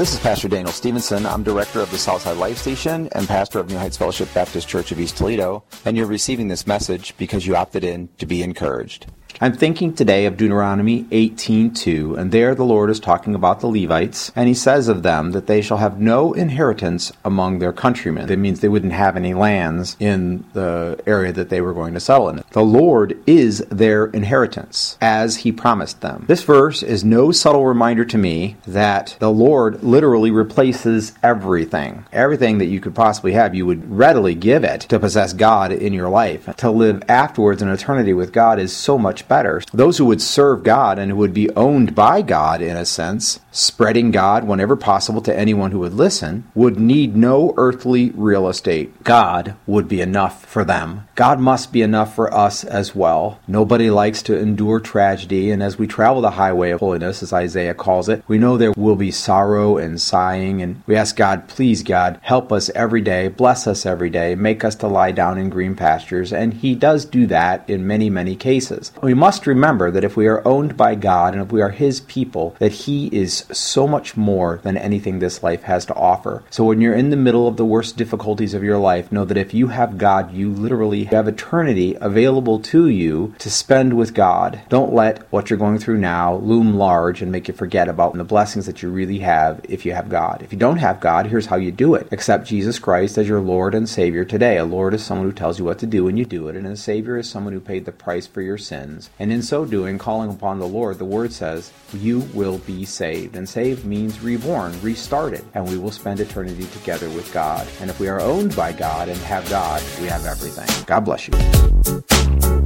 This is Pastor Daniel Stevenson. I'm director of the Southside Life Station and pastor of New Heights Fellowship Baptist Church of East Toledo, and you're receiving this message because you opted in to be encouraged. I'm thinking today of Deuteronomy 18:2, and there the Lord is talking about the Levites, and he says of them that they shall have no inheritance among their countrymen. That means they wouldn't have any lands in the area that they were going to settle in. The Lord is their inheritance, as he promised them. This verse is no subtle reminder to me that the Lord literally replaces everything. Everything that you could possibly have, you would readily give it to possess God in your life. To live afterwards in eternity with God is so much better. Those who would serve God and who would be owned by God, in a sense, spreading God whenever possible to anyone who would listen, would need no earthly real estate. God would be enough for them. God must be enough for us as well. Nobody likes to endure tragedy, and as we travel the highway of holiness, as Isaiah calls it, we know there will be sorrow and sighing, and we ask God, please God, help us every day, bless us every day, make us to lie down in green pastures, and he does do that in many, many cases. We must remember that if we are owned by God and if we are his people, that he is so much more than anything this life has to offer. So when you're in the middle of the worst difficulties of your life, know that if you have God, you literally have eternity available to you to spend with God. Don't let what you're going through now loom large and make you forget about the blessings that you really have if you have God. If you don't have God, here's how you do it. Accept Jesus Christ as your Lord and Savior today. A Lord is someone who tells you what to do and you do it, and a Savior is someone who paid the price for your sins. And in so doing, calling upon the Lord, the Word says, you will be saved. And saved means reborn, restarted, and we will spend eternity together with God. And if we are owned by God and have God, we have everything. God bless you.